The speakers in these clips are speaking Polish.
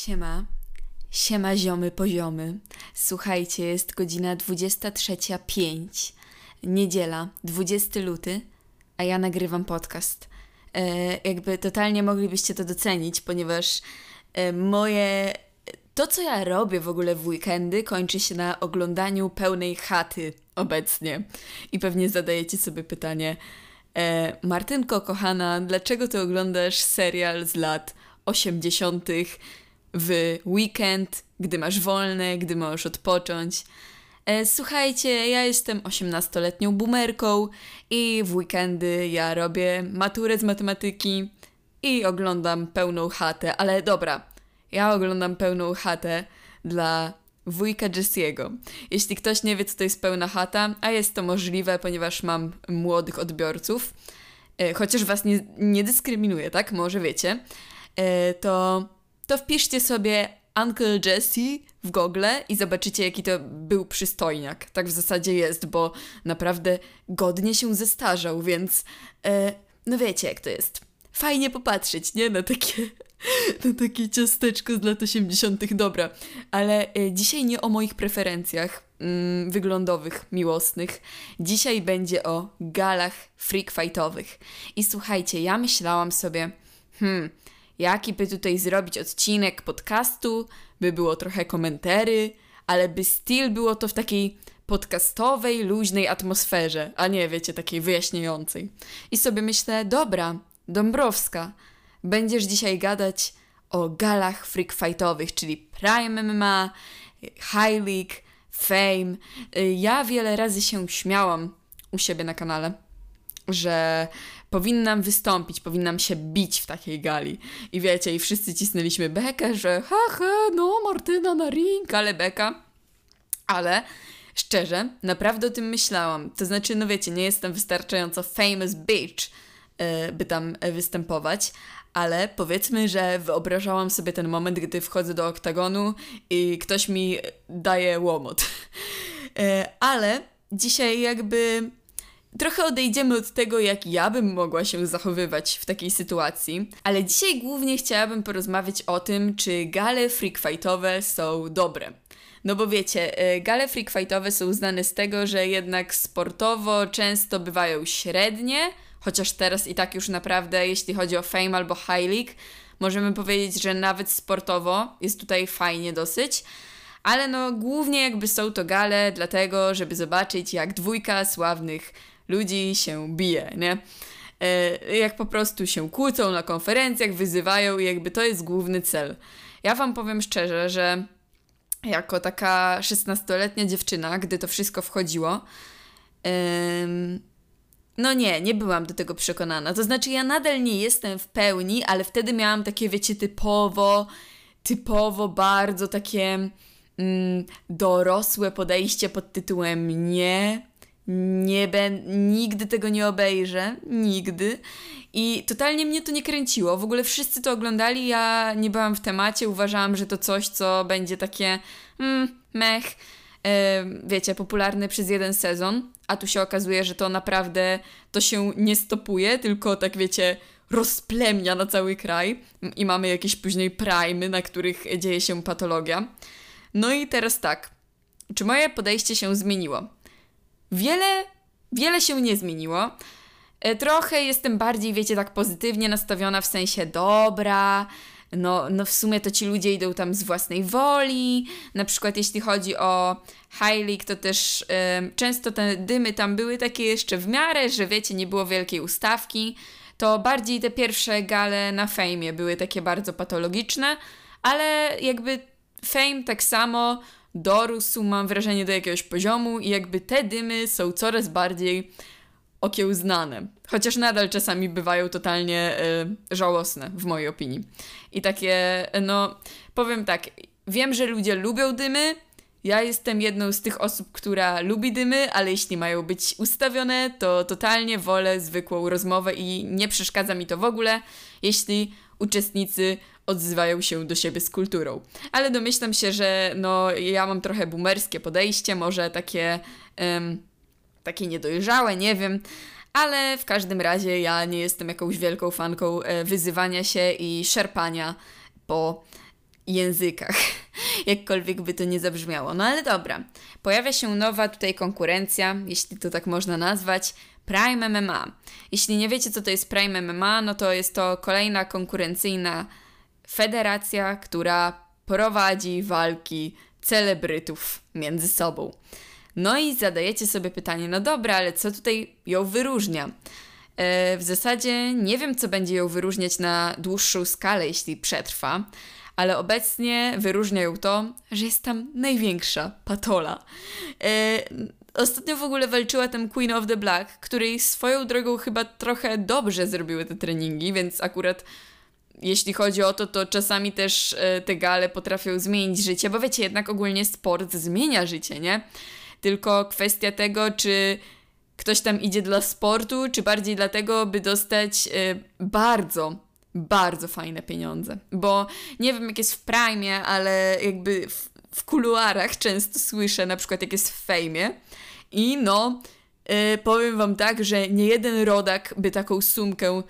Siema, siema ziomy poziomy. Słuchajcie, jest godzina 23:05, niedziela, 20 luty, a ja nagrywam podcast. Jakby totalnie moglibyście to docenić, ponieważ to, co ja robię w ogóle w weekendy, kończy się na oglądaniu pełnej chaty obecnie. I pewnie zadajecie sobie pytanie, Martynko kochana, dlaczego ty oglądasz serial z lat 80. w weekend, gdy masz wolne, gdy możesz odpocząć? Słuchajcie, ja jestem 18-letnią boomerką i w weekendy ja robię maturę z matematyki i oglądam pełną chatę, ale dobra, ja oglądam pełną chatę dla wujka Jesse'ego. Jeśli ktoś nie wie, co to jest pełna chata, a jest to możliwe, ponieważ mam młodych odbiorców, chociaż was nie dyskryminuję, tak? Może wiecie. To wpiszcie sobie Uncle Jesse w Google i zobaczycie, jaki to był przystojniak. Tak w zasadzie jest, bo naprawdę godnie się zestarzał, więc no wiecie, jak to jest. Fajnie popatrzeć, nie? Na takie ciasteczko z lat 80. Dobra, ale dzisiaj nie o moich preferencjach wyglądowych, miłosnych. Dzisiaj będzie o galach freak fightowych. I słuchajcie, ja myślałam sobie, jaki by tutaj zrobić odcinek podcastu, by było trochę komentary, ale by styl było to w takiej podcastowej, luźnej atmosferze, a nie, wiecie, takiej wyjaśniającej. I sobie myślę, dobra, Dąbrowska, będziesz dzisiaj gadać o galach freak fightowych, czyli Prime MMA, High League, Fame. Ja wiele razy się śmiałam u siebie na kanale, że powinnam wystąpić, powinnam się bić w takiej gali. I wiecie, i wszyscy cisnęliśmy bekę, że no Martyna na ring, ale beka. Ale szczerze, naprawdę o tym myślałam. To znaczy, no wiecie, nie jestem wystarczająco famous bitch, by tam występować, ale powiedzmy, że wyobrażałam sobie ten moment, gdy wchodzę do oktagonu i ktoś mi daje łomot. Ale dzisiaj jakby trochę odejdziemy od tego, jak ja bym mogła się zachowywać w takiej sytuacji, ale dzisiaj głównie chciałabym porozmawiać o tym, czy gale freakfightowe są dobre. No bo wiecie, gale freakfightowe są znane z tego, że jednak sportowo często bywają średnie, chociaż teraz i tak już naprawdę, jeśli chodzi o Fame albo High League, możemy powiedzieć, że nawet sportowo jest tutaj fajnie dosyć. Ale no głównie jakby są to gale dlatego, żeby zobaczyć, jak dwójka sławnych ludzi się bije, nie? Jak po prostu się kłócą na konferencjach, wyzywają i jakby to jest główny cel. Ja wam powiem szczerze, że jako taka 16-letnia dziewczyna, gdy to wszystko wchodziło, no nie byłam do tego przekonana. To znaczy ja nadal nie jestem w pełni, ale wtedy miałam takie, wiecie, typowo bardzo takie dorosłe podejście pod tytułem nigdy tego nie obejrzę, nigdy. I totalnie mnie to nie kręciło. W ogóle wszyscy to oglądali, ja nie byłam w temacie, uważałam, że to coś, co będzie takie mech, wiecie, popularne przez jeden sezon, a tu się okazuje, że to naprawdę to się nie stopuje, tylko tak wiecie, rozplemnia na cały kraj i mamy jakieś później prime, na których dzieje się patologia. No i teraz tak, czy moje podejście się zmieniło? Wiele się nie zmieniło. Trochę jestem bardziej, wiecie, tak pozytywnie nastawiona w sensie dobra, no w sumie to ci ludzie idą tam z własnej woli. Na przykład jeśli chodzi o High League, to też często te dymy tam były takie jeszcze w miarę, że wiecie, nie było wielkiej ustawki. To bardziej te pierwsze gale na Fejmie były takie bardzo patologiczne, ale jakby Fame tak samo dorósł, mam wrażenie, do jakiegoś poziomu i jakby te dymy są coraz bardziej okiełznane. Chociaż nadal czasami bywają totalnie żałosne, w mojej opinii. I takie, no, powiem tak, wiem, że ludzie lubią dymy, ja jestem jedną z tych osób, która lubi dymy, ale jeśli mają być ustawione, to totalnie wolę zwykłą rozmowę i nie przeszkadza mi to w ogóle, jeśli uczestnicy odzywają się do siebie z kulturą. Ale domyślam się, że no, ja mam trochę boomerskie podejście, może takie niedojrzałe, nie wiem, ale w każdym razie ja nie jestem jakąś wielką fanką wyzywania się i szarpania po językach, jakkolwiek by to nie zabrzmiało. No ale dobra, pojawia się nowa tutaj konkurencja, jeśli to tak można nazwać, Prime MMA. Jeśli nie wiecie, co to jest Prime MMA, no to jest to kolejna konkurencyjna federacja, która prowadzi walki celebrytów między sobą. No i zadajecie sobie pytanie, no dobra, ale co tutaj ją wyróżnia? W zasadzie nie wiem, co będzie ją wyróżniać na dłuższą skalę, jeśli przetrwa, ale obecnie wyróżnia ją to, że jest tam największa patola. Ostatnio w ogóle walczyła tam Queen of the Black, której swoją drogą chyba trochę dobrze zrobiły te treningi, więc akurat jeśli chodzi o to, to czasami też te gale potrafią zmienić życie, bo wiecie, jednak ogólnie sport zmienia życie, nie? Tylko kwestia tego, czy ktoś tam idzie dla sportu, czy bardziej dlatego, by dostać bardzo fajne pieniądze. Bo nie wiem, jak jest w Prime, ale jakby w kuluarach często słyszę, na przykład jak jest w Fame. I no, powiem wam tak, że nie jeden rodak by taką sumkę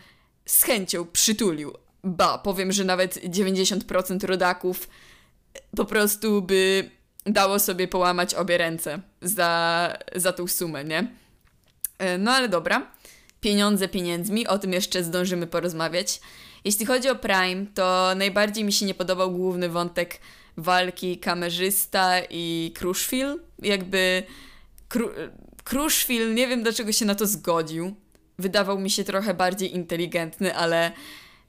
z chęcią przytulił. Ba, powiem, że nawet 90% rodaków po prostu by dało sobie połamać obie ręce za tą sumę, nie? No ale dobra, pieniądze pieniędzmi, o tym jeszcze zdążymy porozmawiać. Jeśli chodzi o Prime, to najbardziej mi się nie podobał główny wątek walki kamerzysta i Kruszwil. Jakby Kruszwil, nie wiem, dlaczego się na to zgodził. Wydawał mi się trochę bardziej inteligentny, ale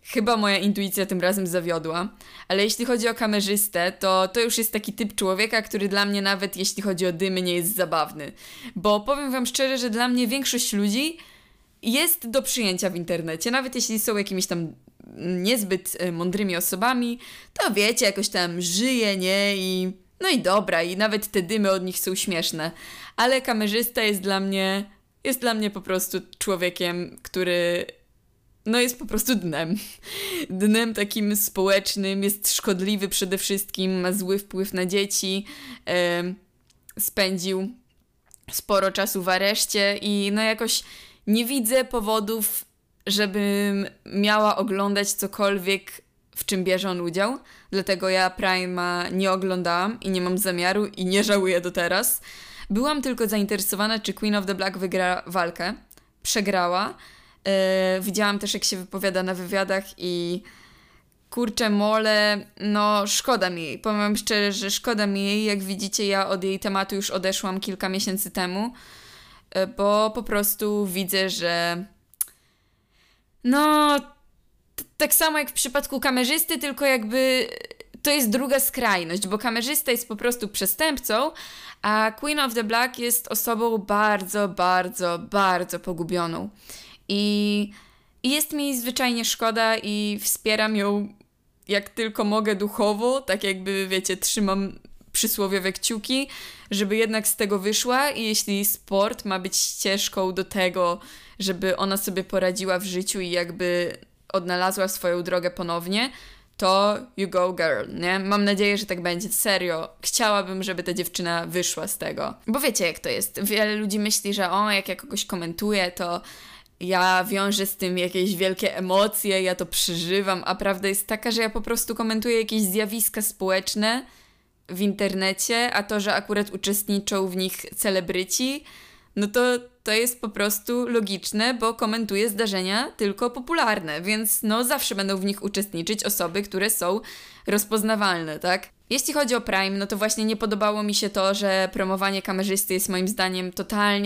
chyba moja intuicja tym razem zawiodła. Ale jeśli chodzi o kamerzystę, to już jest taki typ człowieka, który dla mnie nawet jeśli chodzi o dymy nie jest zabawny. Bo powiem wam szczerze, że dla mnie większość ludzi jest do przyjęcia w internecie. Nawet jeśli są jakimiś tam niezbyt mądrymi osobami, to wiecie, jakoś tam żyje, nie? I no i dobra, i nawet te dymy od nich są śmieszne. Ale kamerzysta jest dla mnie po prostu człowiekiem, który no jest po prostu dnem. Dnem takim społecznym, jest szkodliwy przede wszystkim, ma zły wpływ na dzieci, spędził sporo czasu w areszcie i no jakoś nie widzę powodów, żebym miała oglądać cokolwiek, w czym bierze on udział. Dlatego ja Prime'a nie oglądałam i nie mam zamiaru i nie żałuję do teraz. Byłam tylko zainteresowana, czy Queen of the Black wygra walkę. Przegrała. Widziałam też, jak się wypowiada na wywiadach i kurczę mole, no szkoda mi jej, powiem szczerze, że szkoda mi jej. Jak widzicie, ja od jej tematu już odeszłam kilka miesięcy temu, bo po prostu widzę, że no tak samo jak w przypadku kamerzysty, tylko jakby to jest druga skrajność, bo kamerzysta jest po prostu przestępcą, a Queen of the Black jest osobą bardzo pogubioną. I jest mi zwyczajnie szkoda i wspieram ją jak tylko mogę duchowo, tak jakby, wiecie, trzymam przysłowiowe kciuki, żeby jednak z tego wyszła, i jeśli sport ma być ścieżką do tego, żeby ona sobie poradziła w życiu i jakby odnalazła swoją drogę ponownie, to you go girl, nie? Mam nadzieję, że tak będzie, serio. Chciałabym, żeby ta dziewczyna wyszła z tego. Bo wiecie, jak to jest. Wiele ludzi myśli, że jak ja kogoś komentuję, to ja wiążę z tym jakieś wielkie emocje, ja to przeżywam, a prawda jest taka, że ja po prostu komentuję jakieś zjawiska społeczne w internecie, a to, że akurat uczestniczą w nich celebryci, no to jest po prostu logiczne, bo komentuję zdarzenia tylko popularne, więc no zawsze będą w nich uczestniczyć osoby, które są rozpoznawalne, tak? Jeśli chodzi o Prime, no to właśnie nie podobało mi się to, że promowanie kamerzysty jest moim zdaniem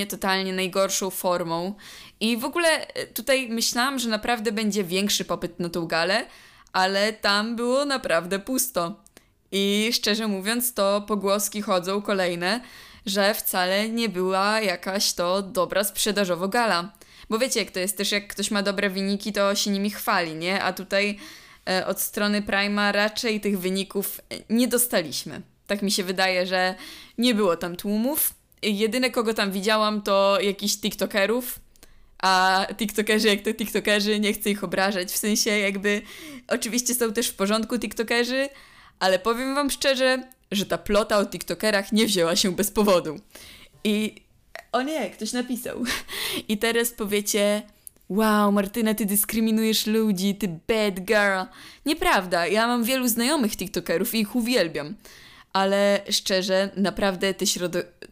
totalnie najgorszą formą. I w ogóle tutaj myślałam, że naprawdę będzie większy popyt na tą galę, ale tam było naprawdę pusto. I szczerze mówiąc, to pogłoski chodzą kolejne, że wcale nie była jakaś to dobra sprzedażowo gala. Bo wiecie, jak to jest też, jak ktoś ma dobre wyniki, to się nimi chwali, nie? A tutaj od strony Prime'a raczej tych wyników nie dostaliśmy. Tak mi się wydaje, że nie było tam tłumów. Jedyne, kogo tam widziałam, to jakichś tiktokerów, a tiktokerzy jak to tiktokerzy, nie chcę ich obrażać, w sensie jakby oczywiście są też w porządku tiktokerzy, ale powiem wam szczerze, że ta plota o tiktokerach nie wzięła się bez powodu. I o nie, ktoś napisał. I teraz powiecie, Wow, Martyna, ty dyskryminujesz ludzi, ty bad girl. Nieprawda, ja mam wielu znajomych tiktokerów i ich uwielbiam. Ale szczerze, naprawdę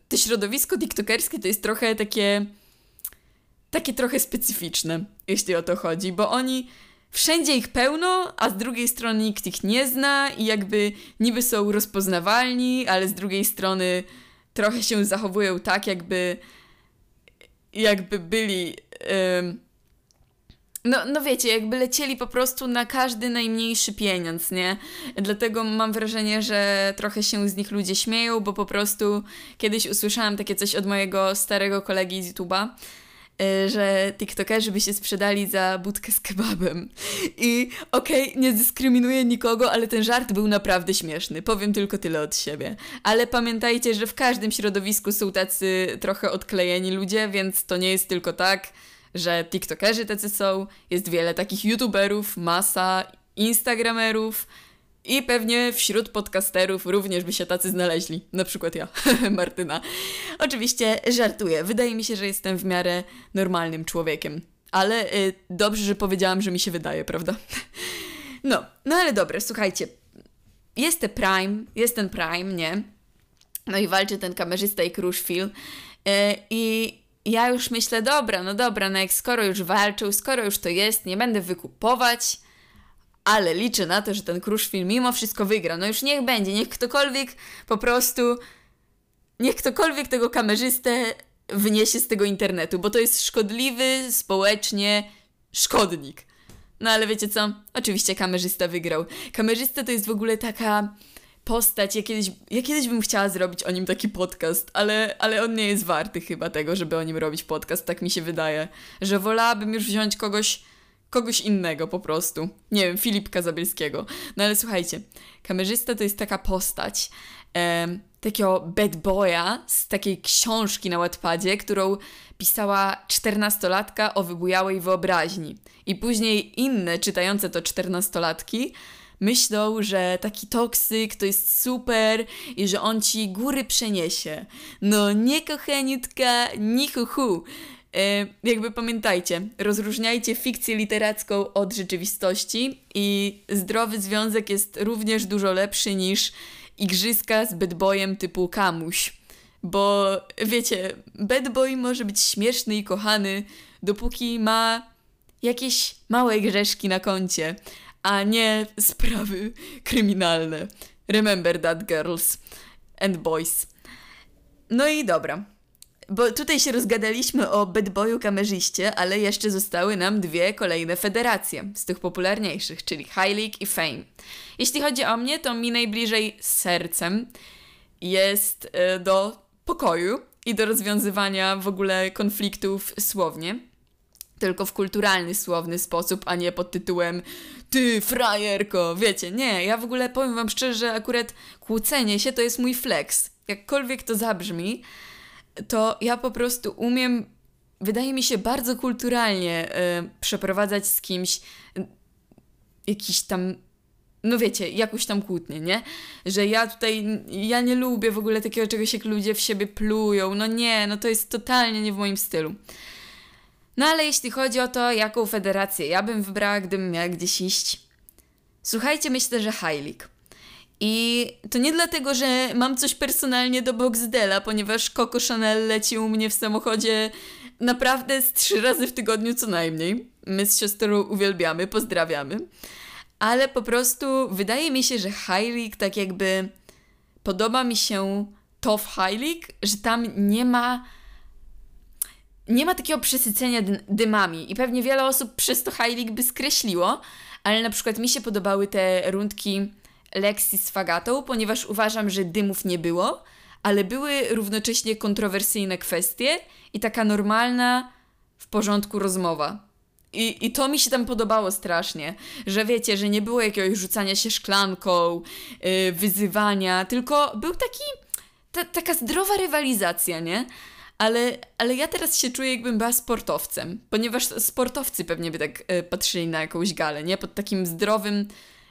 te środowisko tiktokerskie to jest trochę takie trochę specyficzne, jeśli o to chodzi, bo oni wszędzie ich pełno, a z drugiej strony nikt ich nie zna i jakby niby są rozpoznawalni, ale z drugiej strony trochę się zachowują tak, jakby byli... No wiecie, jakby lecieli po prostu na każdy najmniejszy pieniądz, nie? Dlatego mam wrażenie, że trochę się z nich ludzie śmieją, bo po prostu kiedyś usłyszałam takie coś od mojego starego kolegi z YouTube'a, że tiktokerzy by się sprzedali za budkę z kebabem. I okej, nie dyskryminuję nikogo, ale ten żart był naprawdę śmieszny. Powiem tylko tyle od siebie. Ale pamiętajcie, że w każdym środowisku są tacy trochę odklejeni ludzie, więc to nie jest tylko tak, że tiktokerzy tacy są. Jest wiele takich youtuberów, masa instagramerów i pewnie wśród podcasterów również by się tacy znaleźli. Na przykład ja, Martyna. Oczywiście żartuję. Wydaje mi się, że jestem w miarę normalnym człowiekiem. Ale dobrze, że powiedziałam, że mi się wydaje, prawda? No ale dobra, słuchajcie. Jest ten Prime, nie? No i walczy ten kamerzysta i Crushfield. I ja już myślę, dobra, no jak skoro już walczył, skoro już to jest, nie będę wykupować, ale liczę na to, że ten Crushfield mimo wszystko wygra. No już niech będzie, niech ktokolwiek tego kamerzystę wyniesie z tego internetu, bo to jest szkodliwy społecznie szkodnik. No ale wiecie co? Oczywiście kamerzysta wygrał. Kamerzysta to jest w ogóle taka... postać, ja kiedyś bym chciała zrobić o nim taki podcast, ale on nie jest warty chyba tego, żeby o nim robić podcast, tak mi się wydaje, że wolałabym już wziąć kogoś innego po prostu, nie wiem, Filipka Zabielskiego. No ale słuchajcie, kamerzysta to jest taka postać takiego bad boya z takiej książki na Wattpadzie, którą pisała 14-latka o wybujałej wyobraźni i później inne czytające to 14-latki myślą, że taki toksyk to jest super i że on ci góry przeniesie. No nie, kochaniutka, ni hu hu. Jakby pamiętajcie, rozróżniajcie fikcję literacką od rzeczywistości i zdrowy związek jest również dużo lepszy niż igrzyska z bad boyem typu kamuś. Bo wiecie, bad boy może być śmieszny i kochany, dopóki ma jakieś małe grzeszki na koncie, a nie sprawy kryminalne. Remember that, girls and boys. No i dobra, bo tutaj się rozgadaliśmy o bad boyu kamerzyście, ale jeszcze zostały nam dwie kolejne federacje z tych popularniejszych, czyli High League i Fame. Jeśli chodzi o mnie, to mi najbliżej z sercem jest do pokoju i do rozwiązywania w ogóle konfliktów słownie. Tylko w kulturalny, słowny sposób, a nie pod tytułem ty frajerko, wiecie, nie, ja w ogóle powiem wam szczerze, że akurat kłócenie się to jest mój flex, jakkolwiek to zabrzmi, to ja po prostu umiem, wydaje mi się, bardzo kulturalnie przeprowadzać z kimś jakiś tam, no wiecie, jakąś tam kłótnię, nie? Że ja nie lubię w ogóle takiego czegoś, jak ludzie w siebie plują, no nie, no to jest totalnie nie w moim stylu. No ale jeśli chodzi o to, jaką federację ja bym wybrała, gdybym miała gdzieś iść. Słuchajcie, myślę, że High League. I to nie dlatego, że mam coś personalnie do Boxdela, ponieważ Coco Chanel leci u mnie w samochodzie naprawdę z 3 razy w tygodniu co najmniej. My z siostrą uwielbiamy, pozdrawiamy. Ale po prostu wydaje mi się, że High League tak jakby podoba mi się to w High League, że tam nie ma takiego przesycenia dymami i pewnie wiele osób przez to High League by skreśliło, ale na przykład mi się podobały te rundki Lexi z Fagatą, ponieważ uważam, że dymów nie było, ale były równocześnie kontrowersyjne kwestie i taka normalna, w porządku rozmowa. I to mi się tam podobało strasznie, że wiecie, że nie było jakiegoś rzucania się szklanką, wyzywania, tylko był taka zdrowa rywalizacja, nie? Ale ja teraz się czuję, jakbym była sportowcem, ponieważ sportowcy pewnie by tak patrzyli na jakąś galę, nie? Pod takim zdrowym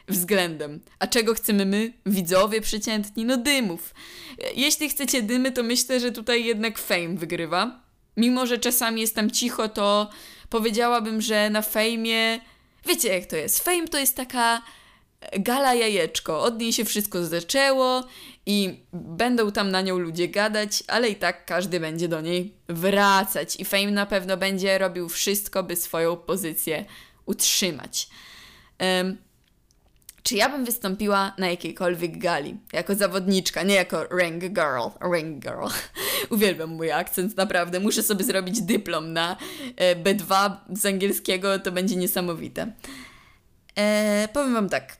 względem. A czego chcemy my, widzowie przeciętni? No dymów. Jeśli chcecie dymy, to myślę, że tutaj jednak Fame wygrywa. Mimo że czasami jest tam cicho, to Powiedziałabym, że na Fejmie... Wiecie jak to jest? Fame to jest taka gala jajeczko. Od niej się wszystko zaczęło i będą tam na nią ludzie gadać, ale i tak każdy będzie do niej wracać. I Fame na pewno będzie robił wszystko, by swoją pozycję utrzymać. Czy ja bym wystąpiła na jakiejkolwiek gali? Jako zawodniczka, nie jako ring girl. Ring girl. Uwielbiam mój akcent, naprawdę. Muszę sobie zrobić dyplom na B2 z angielskiego, to będzie niesamowite. Powiem wam tak.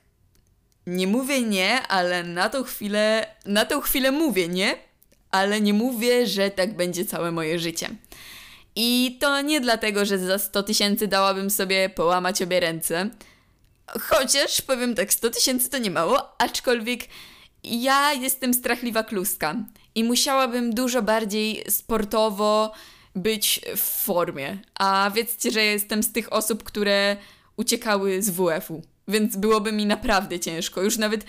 Nie mówię nie, ale na tą chwilę mówię nie, ale nie mówię, że tak będzie całe moje życie. I to nie dlatego, że za 100 000 dałabym sobie połamać obie ręce. Chociaż, powiem tak, 100 000 to nie mało, aczkolwiek ja jestem strachliwa kluska i musiałabym dużo bardziej sportowo być w formie. A wiedzcie, że jestem z tych osób, które uciekały z WF-u, więc byłoby mi naprawdę ciężko. Już nawet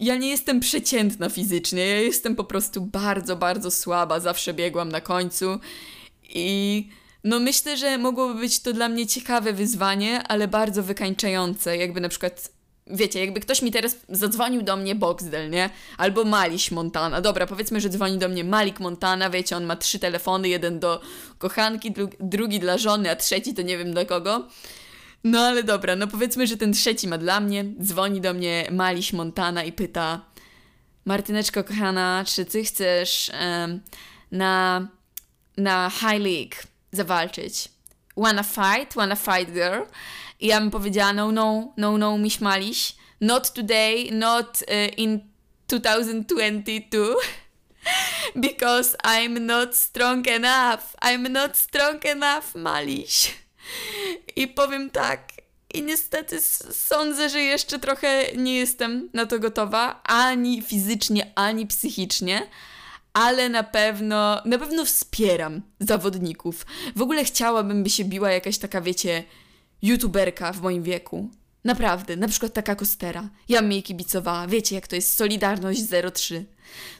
ja nie jestem przeciętna fizycznie, ja jestem po prostu bardzo, bardzo słaba, zawsze biegłam na końcu i... No myślę, że mogłoby być to dla mnie ciekawe wyzwanie, ale bardzo wykańczające. Jakby na przykład, wiecie, jakby ktoś mi teraz zadzwonił do mnie Boxdel, nie? Albo Malik Montana. Dobra, powiedzmy, że dzwoni do mnie Malik Montana, wiecie, on ma 3 telefony, jeden do kochanki, drugi dla żony, a trzeci to nie wiem do kogo. No ale dobra, no powiedzmy, że ten trzeci ma dla mnie. Dzwoni do mnie Malik Montana i pyta: Martyneczko kochana, czy ty chcesz na High League zawalczyć? Wanna fight girl? I ja bym powiedziała: no, miś Maliś. Not today, not in 2022. Because I'm not strong enough. I'm not strong enough, Maliś. I powiem tak. I niestety sądzę, że jeszcze trochę nie jestem na to gotowa. Ani fizycznie, ani psychicznie. Ale na pewno wspieram zawodników. W ogóle chciałabym, by się biła jakaś taka, wiecie, youtuberka w moim wieku. Naprawdę, na przykład taka Kostera. Ja bym jej kibicowała. Wiecie, jak to jest Solidarność03.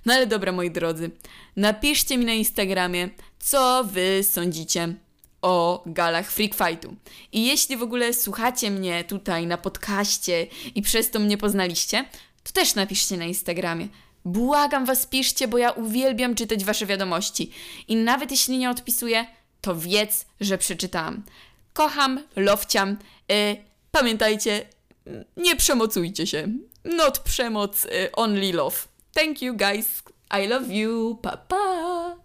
No ale dobra, moi drodzy. Napiszcie mi na Instagramie, co wy sądzicie o galach Freak Fightu. I jeśli w ogóle słuchacie mnie tutaj na podcaście i przez to mnie poznaliście, to też napiszcie na Instagramie. Błagam was, piszcie, bo ja uwielbiam czytać wasze wiadomości. I nawet jeśli nie odpisuję, to wiedz, że przeczytałam. Kocham, lofciam. Pamiętajcie, nie przemocujcie się. Not przemoc, only love. Thank you guys. I love you. Pa, pa.